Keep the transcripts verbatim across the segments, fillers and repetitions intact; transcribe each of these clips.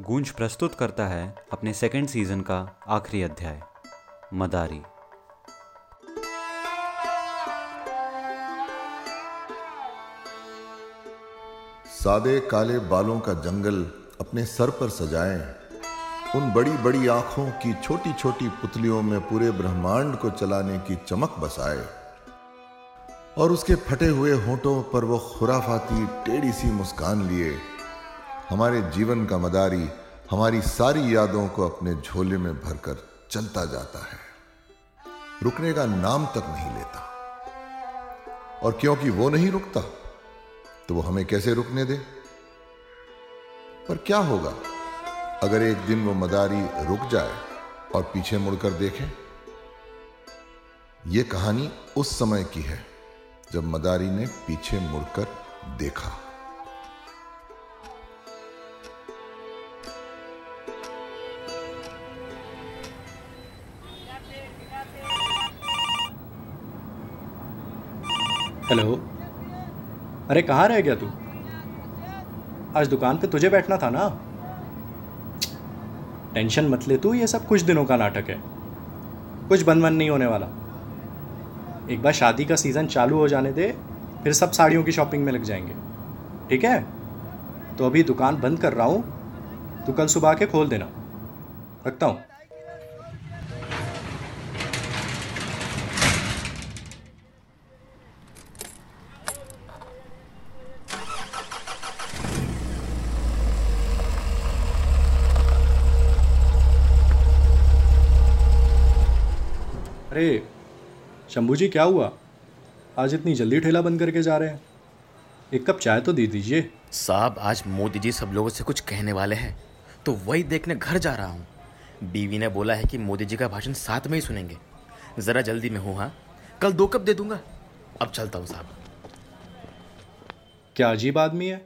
गुंज प्रस्तुत करता है अपने सेकंड सीजन का आखिरी अध्याय मदारी। सादे काले बालों का जंगल अपने सर पर सजाएं, उन बड़ी बड़ी आंखों की छोटी छोटी पुतलियों में पूरे ब्रह्मांड को चलाने की चमक बसाए और उसके फटे हुए होंठों पर वो खुराफाती टेढ़ी सी मुस्कान लिए हमारे जीवन का मदारी हमारी सारी यादों को अपने झोले में भरकर चलता जाता है, रुकने का नाम तक नहीं लेता। और क्योंकि वो नहीं रुकता तो वो हमें कैसे रुकने दे। पर क्या होगा अगर एक दिन वो मदारी रुक जाए और पीछे मुड़कर देखे। ये कहानी उस समय की है जब मदारी ने पीछे मुड़कर देखा। हेलो, अरे कहाँ रह गया तू? आज दुकान पे तुझे बैठना था ना। टेंशन मत ले तू, ये सब कुछ दिनों का नाटक है, कुछ बन बन नहीं होने वाला। एक बार शादी का सीज़न चालू हो जाने दे, फिर सब साड़ियों की शॉपिंग में लग जाएंगे। ठीक है, तो अभी दुकान बंद कर रहा हूँ, तू कल सुबह आके खोल देना। रखता हूँ। अरे शंभू जी, क्या हुआ आज इतनी जल्दी ठेला बंद करके जा रहे हैं? एक कप चाय तो दे दीजिए। साहब, आज मोदी जी सब लोगों से कुछ कहने वाले हैं तो वही देखने घर जा रहा हूँ। बीवी ने बोला है कि मोदी जी का भाषण साथ में ही सुनेंगे। ज़रा जल्दी में हो। हाँ, कल दो कप दे दूँगा। अब चलता हूँ साहब। क्या अजीब आदमी है,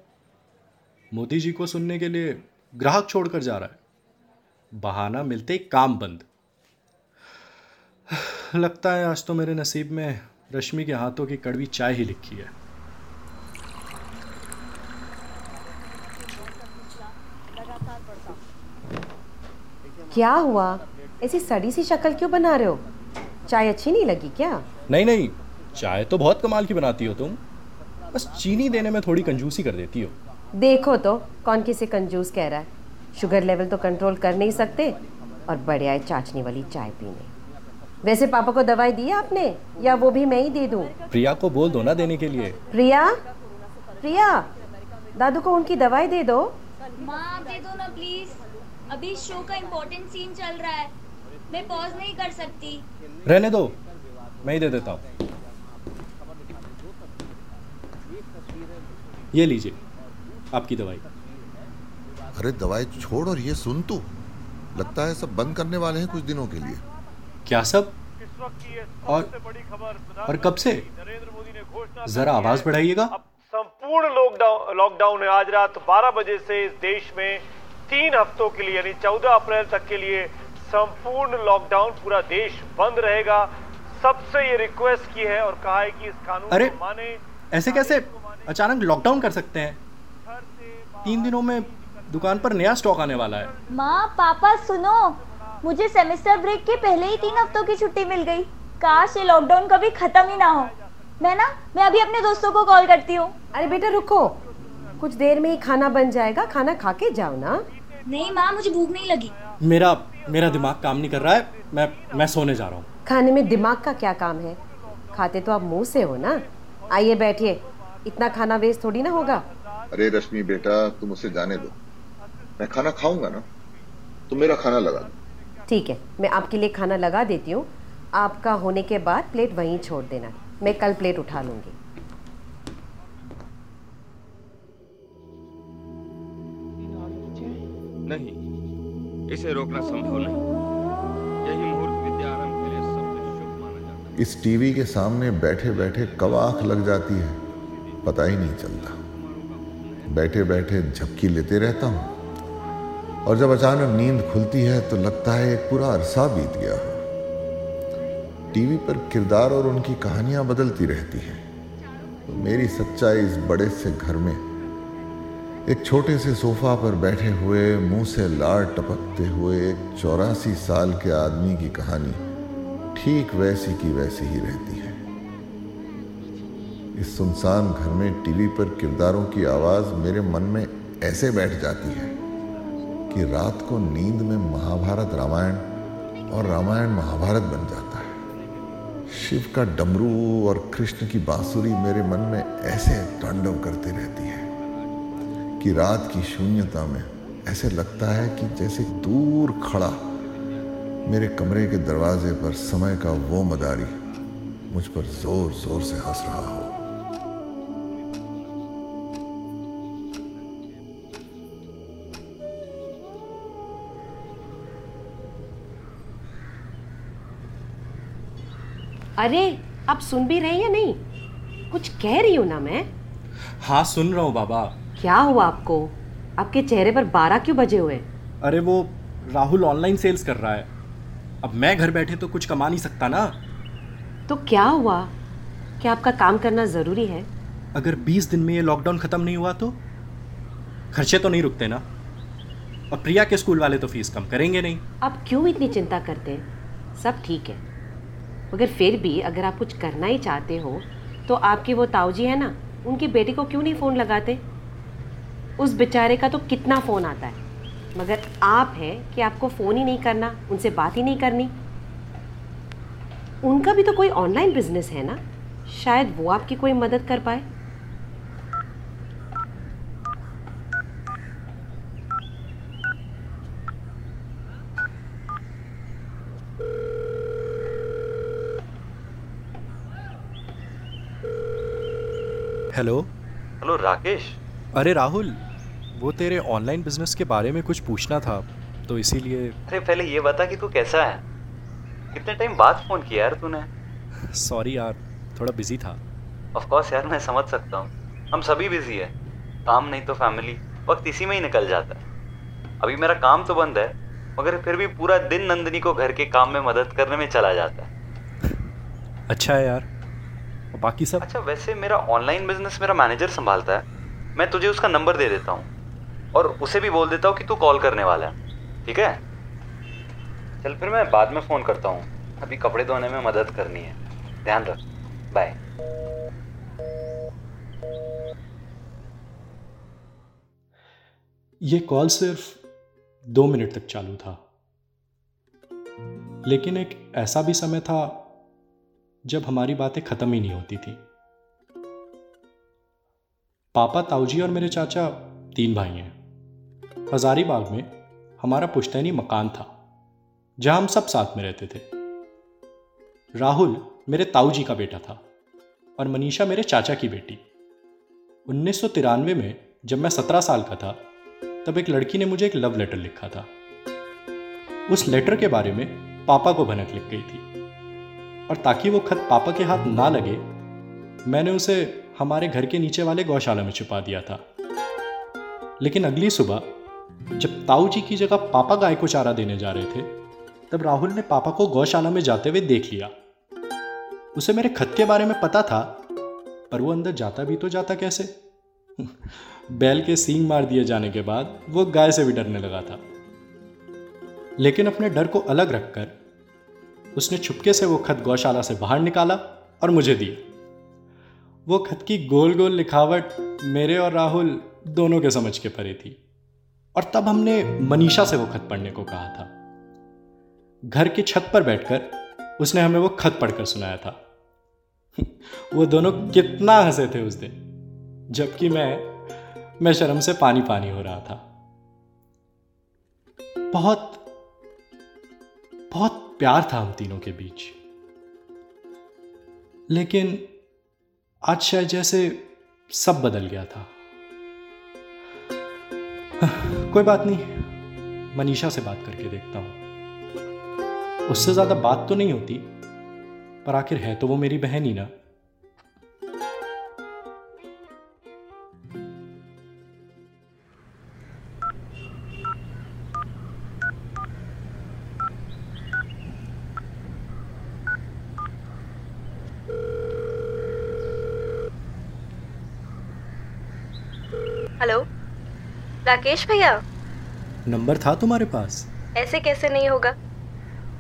मोदी जी को सुनने के लिए ग्राहक छोड़ कर जा रहा है। बहाना मिलते काम बंद। लगता है आज तो मेरे नसीब में रश्मि के हाथों की कड़वी चाय ही लिखी है। क्या हुआ, ऐसी सड़ी सी शक्ल क्यों बना रहे हो? चाय अच्छी नहीं लगी क्या? नहीं नहीं, चाय तो बहुत कमाल की बनाती हो तुम, बस चीनी देने में थोड़ी कंजूसी कर देती हो। देखो तो कौन किसे कंजूस कह रहा है। शुगर लेवल तो कंट्रोल कर नहीं सकते और बड़े आए चाचनी वाली चाय पीने। वैसे पापा को दवाई दी आपने या वो भी मैं ही दे दूं? प्रिया को बोल दो ना देने के लिए। प्रिया, प्रिया दादू को उनकी दवाई दे दो। माँ दे दो ना प्लीज, अभी शो का इम्पोर्टेंट सीन चल रहा है, मैं पॉज नहीं कर सकती। रहने दो, मैं ही दे देता हूँ। ये लीजिए आपकी दवाई। अरे दवाई छोड़ और ये सुन, तू लगता है सब बंद करने वाले हैं कुछ दिनों के लिए। क्या सब? और और कब से? नरेंद्र मोदी ने घोषणा, जरा आवाज बढ़ाइएगा। संपूर्ण लॉकडाउन लॉकडाउन है। आज रात बारह बजे से इस देश में तीन हफ्तों के लिए यानी चौदह अप्रैल तक के लिए संपूर्ण लॉकडाउन, पूरा देश बंद रहेगा। सबसे ये रिक्वेस्ट की है और कहा है कि इस कानून अरे को माने। ऐसे कैसे अचानक लॉकडाउन कर सकते हैं? तीन दिनों में दुकान पर नया स्टॉक आने वाला है। माँ पापा सुनो, मुझे सेमेस्टर ब्रेक के पहले ही तीन हफ्तों की छुट्टी मिल गई। काश ये लॉकडाउन कभी खत्म ही ना हो। मैं ना मैं अभी अपने दोस्तों को कॉल करती हूँ। अरे बेटा रुको, कुछ देर में ही खाना बन जाएगा, खाना खा के जाओ ना। नहीं माँ, मुझे भूख नहीं लगी। मेरा मेरा दिमाग काम नहीं कर रहा है, मैं मैं सोने जा रहा हूँ। खाने में दिमाग का क्या काम है, खाते तो आप मुँह से हो ना। आइए बैठिए, इतना खाना वेस्ट थोड़ी ना होगा। अरे रश्मि बेटा, तुम उसे जाने दो, मैं खाना खाऊंगा ना, तुम मेरा खाना लगा दो। ठीक है, मैं आपके लिए खाना लगा देती हूँ, आपका होने के बाद प्लेट वहीं छोड़ देना, मैं कल प्लेट उठा लूँगी। नहीं, इसे रोकना संभव नहीं। यही मुहूर्त विद्यारंभ के लिए सबसे शुभ माना जाता है। इस टीवी के सामने बैठे बैठे कब आँख लग जाती है पता ही नहीं चलता। बैठे बैठे झपकी लेते रहता हूँ और जब अचानक नींद खुलती है तो लगता है एक पूरा अरसा बीत गया हो। टीवी पर किरदार और उनकी कहानियां बदलती रहती हैं। तो मेरी सच्चाई इस बड़े से घर में एक छोटे से सोफा पर बैठे हुए मुंह से लार टपकते हुए एक चौरासी साल के आदमी की कहानी ठीक वैसी की वैसी ही रहती है। इस सुनसान घर में टीवी पर किरदारों की आवाज़ मेरे मन में ऐसे बैठ जाती है कि रात को नींद में महाभारत रामायण और रामायण महाभारत बन जाता है। शिव का डमरू और कृष्ण की बांसुरी मेरे मन में ऐसे तांडव करते रहती है कि रात की शून्यता में ऐसे लगता है कि जैसे दूर खड़ा मेरे कमरे के दरवाजे पर समय का वो मदारी मुझ पर जोर जोर से हंस रहा हो। अरे आप सुन भी रहे या नहीं? कुछ कह रही हूँ ना मैं। हाँ सुन रहा हूँ बाबा। क्या हुआ आपको? आपके चेहरे पर बारह क्यों बजे हुए? अरे वो राहुल ऑनलाइन सेल्स कर रहा है, अब मैं घर बैठे तो कुछ कमा नहीं सकता ना। तो क्या हुआ? क्या आपका काम करना ज़रूरी है? अगर बीस दिन में ये लॉकडाउन ख़त्म नहीं हुआ तो खर्चे तो नहीं रुकते ना, और प्रिया के स्कूल वाले तो फीस कम करेंगे नहीं। आप क्यों इतनी चिंता करते हैं? सब ठीक है, मगर फिर भी अगर आप कुछ करना ही चाहते हो तो आपकी वो ताऊजी है ना, उनकी बेटी को क्यों नहीं फ़ोन लगाते? उस बेचारे का तो कितना फ़ोन आता है, मगर आप हैं कि आपको फ़ोन ही नहीं करना, उनसे बात ही नहीं करनी। उनका भी तो कोई ऑनलाइन बिजनेस है ना, शायद वो आपकी कोई मदद कर पाए। Hello hello Rakesh. अरे राहुल, वो तेरे ऑनलाइन बिजनेस के बारे में कुछ पूछना था तो इसीलिए। अरे पहले ये बता कि तू कैसा है? कितने टाइम बाद फ़ोन किया यार तूने। सॉरी यार, थोड़ा बिजी था। ऑफ कोर्स यार, मैं समझ सकता हूँ, हम सभी बिजी है, काम नहीं तो फैमिली, वक्त इसी में ही निकल जाता है। अभी मेरा काम तो बंद है, मगर फिर भी पूरा दिन नंदिनी को घर के काम में मदद करने में चला जाता है। अच्छा है यार, और बाकी सब? अच्छा वैसे मेरा ऑनलाइन बिजनेस मेरा मैनेजर संभालता है, मैं तुझे उसका नंबर दे देता हूँ और उसे भी बोल देता हूँ कि तू कॉल करने वाला है। ठीक है चल, फिर मैं बाद में फ़ोन करता हूँ, अभी कपड़े धोने में मदद करनी है। ध्यान रख, बाय। ये कॉल सिर्फ दो मिनट तक चालू था, लेकिन एक ऐसा भी समय था जब हमारी बातें ख़त्म ही नहीं होती थी। पापा, ताऊजी और मेरे चाचा तीन भाई हैं। हजारीबाग में हमारा पुश्तैनी मकान था जहां हम सब साथ में रहते थे। राहुल मेरे ताऊजी का बेटा था और मनीषा मेरे चाचा की बेटी। उन्नीस सौ तिरानवे में जब मैं सत्रह साल का था तब एक लड़की ने मुझे एक लव लेटर लिखा था। उस लेटर के बारे में पापा को भनक लग गई थी, और ताकि वो खत पापा के हाथ ना लगे मैंने उसे हमारे घर के नीचे वाले गौशाला में छुपा दिया था। लेकिन अगली सुबह जब ताऊ जी की जगह पापा गाय को चारा देने जा रहे थे तब राहुल ने पापा को गौशाला में जाते हुए देख लिया। उसे मेरे खत के बारे में पता था, पर वो अंदर जाता भी तो जाता कैसे? बैल के सींग मार दिए जाने के बाद वो गाय से भी डरने लगा था। लेकिन अपने डर को अलग रखकर उसने चुपके से वो खत गौशाला से बाहर निकाला और मुझे दिया। वो खत की गोल गोल लिखावट मेरे और राहुल दोनों के समझ के परे थी, और तब हमने मनीषा से वो खत पढ़ने को कहा था। घर की छत पर बैठकर उसने हमें वो खत पढ़कर सुनाया था। वो दोनों कितना हंसे थे उस दिन, जबकि मैं मैं शर्म से पानी पानी हो रहा था। बहुत बहुत प्यार था हम तीनों के बीच, लेकिन आज शायद जैसे सब बदल गया था। कोई बात नहीं, मनीषा से बात करके देखता हूँ। उससे ज़्यादा बात तो नहीं होती, पर आखिर है तो वो मेरी बहन ही ना। राकेश भैया, नंबर था तुम्हारे पास? ऐसे कैसे नहीं होगा,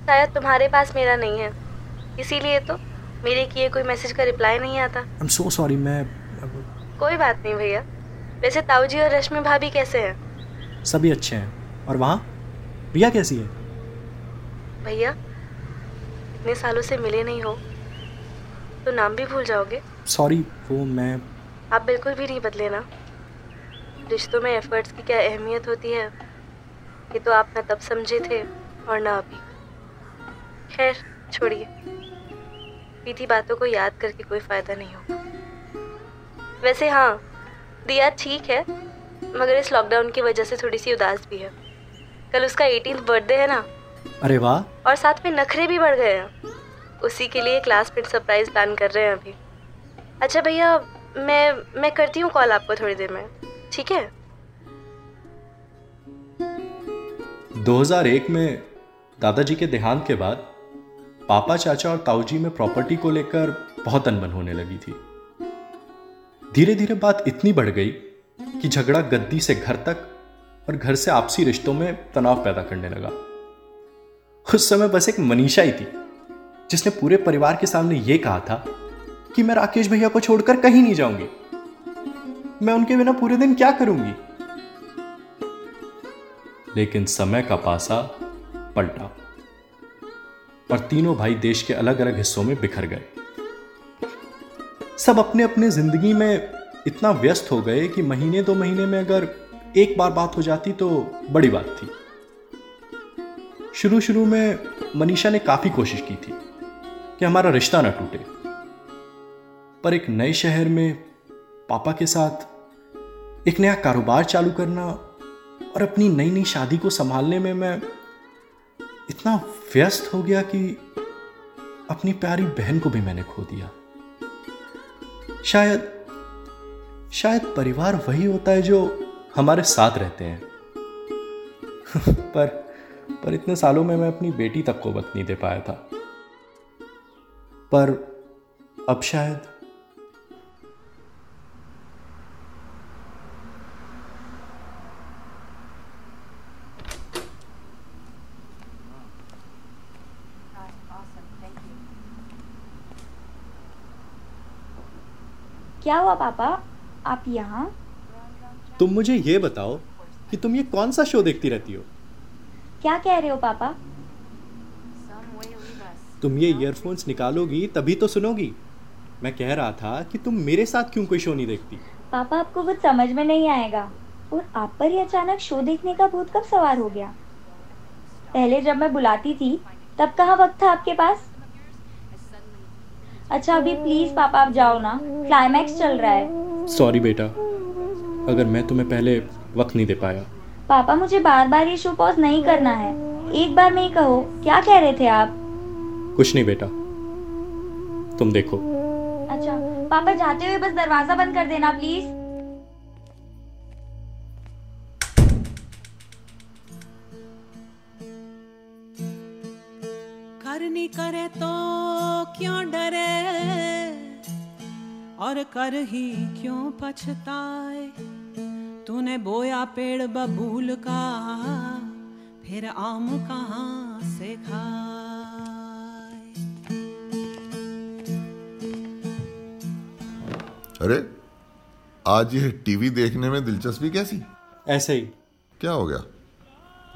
शायद तुम्हारे पास मेरा नहीं है, इसीलिए तो मेरे किए कोई मैसेज का रिप्लाई नहीं आता। I am so sorry. मैं कोई बात नहीं भैया। वैसे ताऊजी और रश्मि भाभी कैसे हैं? सभी अच्छे हैं। और वहाँ रिया कैसी है? भैया इतने सालों से मिले नहीं हो तो नाम भी भूल जाओगे। सॉरी वो मैं। आप बिल्कुल भी नहीं बदले ना, रिश्तों में एफर्ट्स की क्या अहमियत होती है ये तो आप ना तब समझे थे और ना अभी। खैर छोड़िए, बीती बातों को याद करके कोई फ़ायदा नहीं होगा। वैसे हाँ दिया ठीक है, मगर इस लॉकडाउन की वजह से थोड़ी सी उदास भी है। कल उसका एटीन्थ बर्थडे है ना। अरे वाह। और साथ में नखरे भी बढ़ गए हैं, उसी के लिए क्लास में सरप्राइज प्लान कर रहे हैं अभी। अच्छा भैया मैं मैं करती हूँ कॉल आपको थोड़ी देर में, ठीक है? दो हज़ार एक में दादाजी के देहांत के बाद पापा, चाचा और ताऊजी में प्रॉपर्टी को लेकर बहुत अनबन होने लगी थी। धीरे धीरे बात इतनी बढ़ गई कि झगड़ा गद्दी से घर तक और घर से आपसी रिश्तों में तनाव पैदा करने लगा। उस समय बस एक मनीषा ही थी जिसने पूरे परिवार के सामने ये कहा था कि मैं राकेश भैया को छोड़कर कहीं नहीं जाऊंगी, मैं उनके बिना पूरे दिन क्या करूंगी। लेकिन समय का पासा पलटा और तीनों भाई देश के अलग अलग हिस्सों में बिखर गए। सब अपने अपने जिंदगी में इतना व्यस्त हो गए कि महीने दो महीने में अगर एक बार बात हो जाती तो बड़ी बात थी। शुरू शुरू में मनीषा ने काफी कोशिश की थी कि हमारा रिश्ता ना टूटे, पर एक नए शहर में पापा के साथ एक नया कारोबार चालू करना और अपनी नई नई शादी को संभालने में मैं इतना व्यस्त हो गया कि अपनी प्यारी बहन को भी मैंने खो दिया। शायद शायद परिवार वही होता है जो हमारे साथ रहते हैं। पर पर इतने सालों में मैं अपनी बेटी तक को वक्त नहीं दे पाया था। पर अब शायद क्या हुआ पापा, आप यहाँ? तुम मुझे ये बताओ कि तुम ये कौन सा शो देखती रहती हो? क्या कह रहे हो पापा? तुम ये ईयरफोन्स निकालोगी तभी तो सुनोगी। मैं कह रहा था कि तुम मेरे साथ क्यों कोई शो नहीं देखती? पापा आपको कुछ समझ में नहीं आएगा। और आप पर ये अचानक शो देखने का भूत कब सवार हो गया? पहले जब मैं बुलाती थी तब कहाँ वक्त था आपके पास? अच्छा अभी प्लीज पापा आप जाओ ना, क्लाइमैक्स चल रहा है। सॉरी बेटा, अगर मैं तुम्हें पहले वक्त नहीं दे पाया। पापा मुझे बार बार ये शो पॉज नहीं करना है, एक बार में ही कहो क्या कह रहे थे आप? कुछ नहीं बेटा, तुम देखो। अच्छा पापा जाते हुए बस दरवाजा बंद कर देना प्लीज। करनी करे तो क्यों डरे और कर ही क्यों पछताए। तूने बोया पेड़ बबूल का फिर आम कहाँ से खाए। अरे आज ये टीवी देखने में दिलचस्पी कैसी? ऐसे ही। क्या हो गया,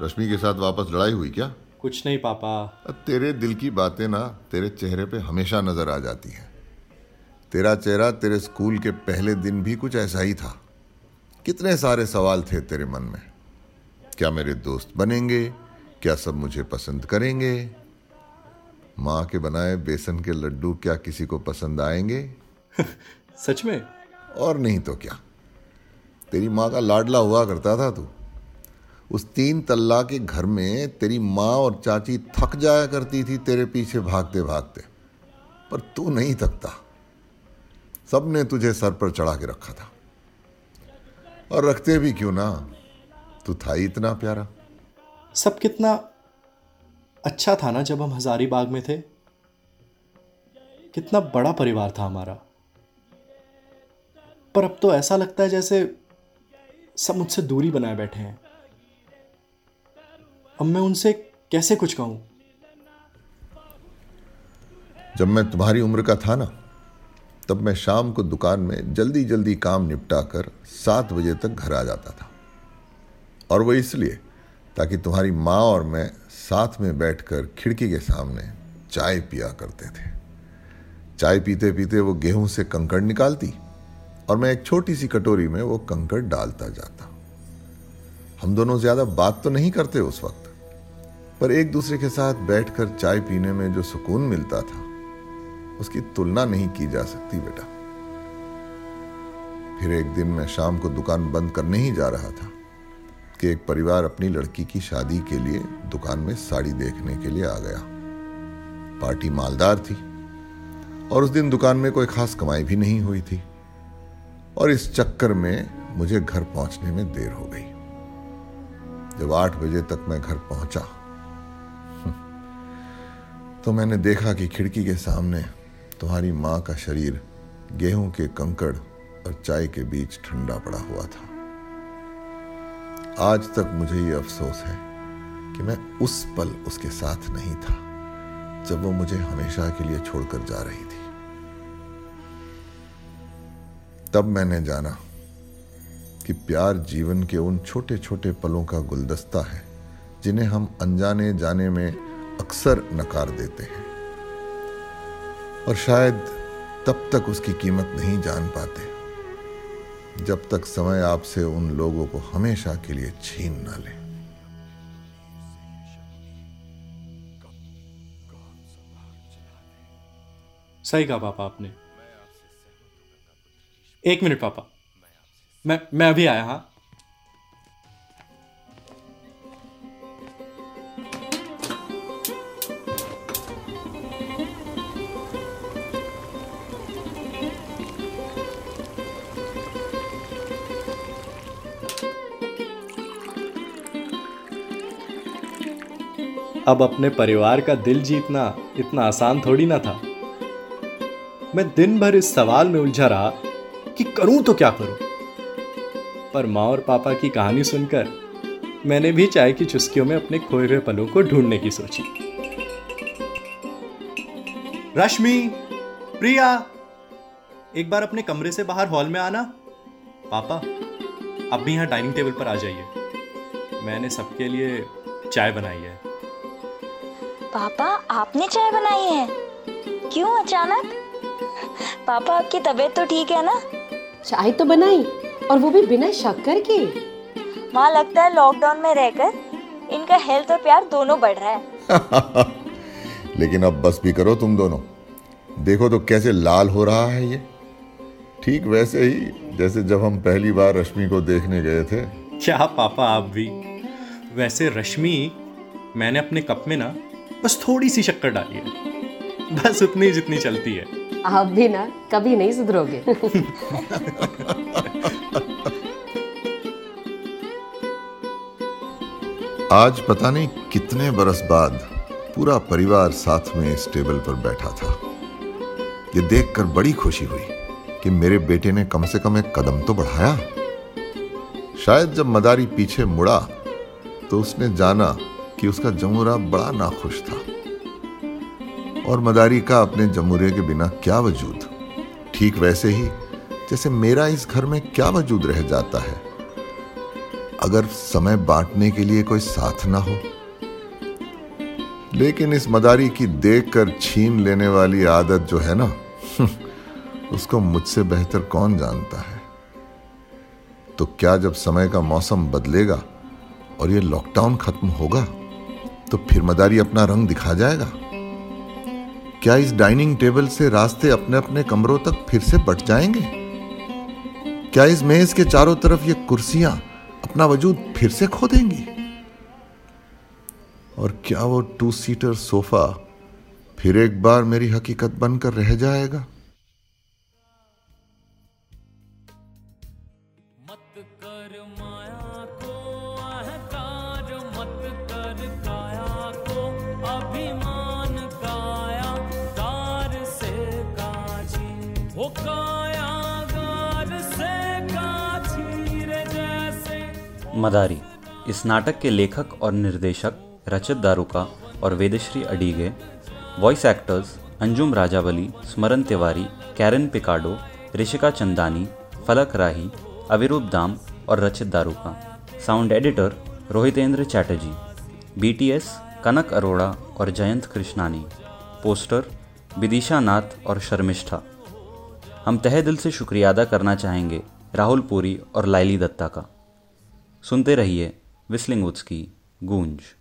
रश्मि के साथ वापस लड़ाई हुई क्या? कुछ नहीं पापा। तेरे दिल की बातें ना तेरे चेहरे पे हमेशा नजर आ जाती हैं। तेरा चेहरा तेरे स्कूल के पहले दिन भी कुछ ऐसा ही था। कितने सारे सवाल थे तेरे मन में, क्या मेरे दोस्त बनेंगे, क्या सब मुझे पसंद करेंगे, माँ के बनाए बेसन के लड्डू क्या किसी को पसंद आएंगे। सच में? और नहीं तो क्या, तेरी माँ का लाडला हुआ करता था तू। उस तीन तल्ला के घर में तेरी माँ और चाची थक जाया करती थी तेरे पीछे भागते भागते, पर तू नहीं थकता। सबने तुझे सर पर चढ़ा के रखा था, और रखते भी क्यों ना, तू था ही इतना प्यारा। सब कितना अच्छा था ना जब हम हजारीबाग में थे, कितना बड़ा परिवार था हमारा। पर अब तो ऐसा लगता है जैसे सब मुझसे दूरी बनाए बैठे हैं। अब मैं उनसे कैसे कुछ कहूं? जब मैं तुम्हारी उम्र का था ना, तब मैं शाम को दुकान में जल्दी जल्दी काम निपटा कर सात बजे तक घर आ जाता था, और वो इसलिए ताकि तुम्हारी माँ और मैं साथ में बैठकर खिड़की के सामने चाय पिया करते थे। चाय पीते पीते वो गेहूं से कंकड़ निकालती और मैं एक छोटी सी कटोरी में वो कंकड़ डालता जाता। हम दोनों ज़्यादा बात तो नहीं करते उस वक्त, पर एक दूसरे के साथ बैठकर चाय पीने में जो सुकून मिलता था उसकी तुलना नहीं की जा सकती बेटा। फिर एक दिन मैं शाम को दुकान बंद करने ही जा रहा था कि एक परिवार अपनी लड़की की शादी के लिए दुकान में साड़ी देखने के लिए आ गया। पार्टी मालदार थी और उस दिन दुकान में कोई खास कमाई भी नहीं हुई थी, और इस चक्कर में मुझे घर पहुंचने में देर हो गई। जब आठ बजे तक मैं घर पहुंचा तो मैंने देखा कि खिड़की के सामने तुम्हारी माँ का शरीर गेहूं के कंकड़ और चाय के बीच ठंडा पड़ा हुआ था। आज तक मुझे ये अफसोस है कि मैं उस पल उसके साथ नहीं था जब वो मुझे हमेशा के लिए छोड़कर जा रही थी। तब मैंने जाना कि प्यार जीवन के उन छोटे छोटे पलों का गुलदस्ता है जिन्हें हम अनजाने जाने में अक्सर नकार देते हैं, और शायद तब तक उसकी कीमत नहीं जान पाते जब तक समय आपसे उन लोगों को हमेशा के लिए छीन ना ले। सही कहा पापा आपने। एक मिनट पापा, मैं मैं अभी आया। हाँ, अब अपने परिवार का दिल जीतना इतना आसान थोड़ी ना था। मैं दिन भर इस सवाल में उलझा रहा कि करूं तो क्या करूं, पर माँ और पापा की कहानी सुनकर मैंने भी चाय की चुस्कियों में अपने खोए हुए पलों को ढूंढने की सोची। रश्मि, प्रिया, एक बार अपने कमरे से बाहर हॉल में आना। पापा, आप भी यहाँ डाइनिंग टेबल पर आ जाइए, मैंने सबके लिए चाय बनाई है। पापा, आपने चाय बनाई है? क्यों अचानक? पापा, आपकी तबीयत तो ठीक है ना? चाय तो बनाई, और वो भी बिना शक्कर के। माँ, लगता है लॉकडाउन में रहकर इनका हेल्थ और प्यार दोनों बढ़ रहा है। लेकिन अब बस भी करो तुम दोनों। देखो तो कैसे लाल हो रहा है ये, ठीक वैसे ही जैसे जब हम पहली बार रश्मि को देखने गए थे। क्या पापा आप भी? वैसे रश्मि, मैंने अपने कप में ना बस थोड़ी सी शक्कर डाली है, बस उतनी जितनी चलती है। आप भी ना कभी नहीं सुधरोगे। आज पता नहीं कितने बरस बाद पूरा परिवार साथ में इस टेबल पर बैठा था। ये देखकर बड़ी खुशी हुई कि मेरे बेटे ने कम से कम एक कदम तो बढ़ाया। शायद जब मदारी पीछे मुड़ा तो उसने जाना कि उसका जमुरा बड़ा नाखुश था, और मदारी का अपने जमुरे के बिना क्या वजूद, ठीक वैसे ही जैसे मेरा इस घर में क्या वजूद रह जाता है अगर समय बांटने के लिए कोई साथ ना हो। लेकिन इस मदारी की देखकर छीन लेने वाली आदत जो है ना, उसको मुझसे बेहतर कौन जानता है। तो क्या जब समय का मौसम बदलेगा और ये लॉकडाउन खत्म होगा तो फिर मदारी अपना रंग दिखा जाएगा? क्या इस डाइनिंग टेबल से रास्ते अपने अपने कमरों तक फिर से बट जाएंगे? क्या इस मेज के चारों तरफ ये कुर्सियां अपना वजूद फिर से खो देंगी? और क्या वो टू सीटर सोफा फिर एक बार मेरी हकीकत बनकर रह जाएगा? मदारी। इस नाटक के लेखक और निर्देशक रचित दारुका और Vedashree Adige, voice actors Anjum Rajabali, Smaran Tiwari, Karen Picardo, Rishika Chandani, Falak Rahi, Avirup Dam और Rachit Daruka. Sound editor Rohitendra Chatterjee. BTS Kanak Arora और जयंत कृष्णानी। पोस्टर बिदिशा नाथ और शर्मिष्ठा। हम तहे दिल से शुक्रिया अदा करना चाहेंगे राहुल पुरी और लाइली दत्ता का। सुनते रहिए विस्लिंग वुड्स की गूंज।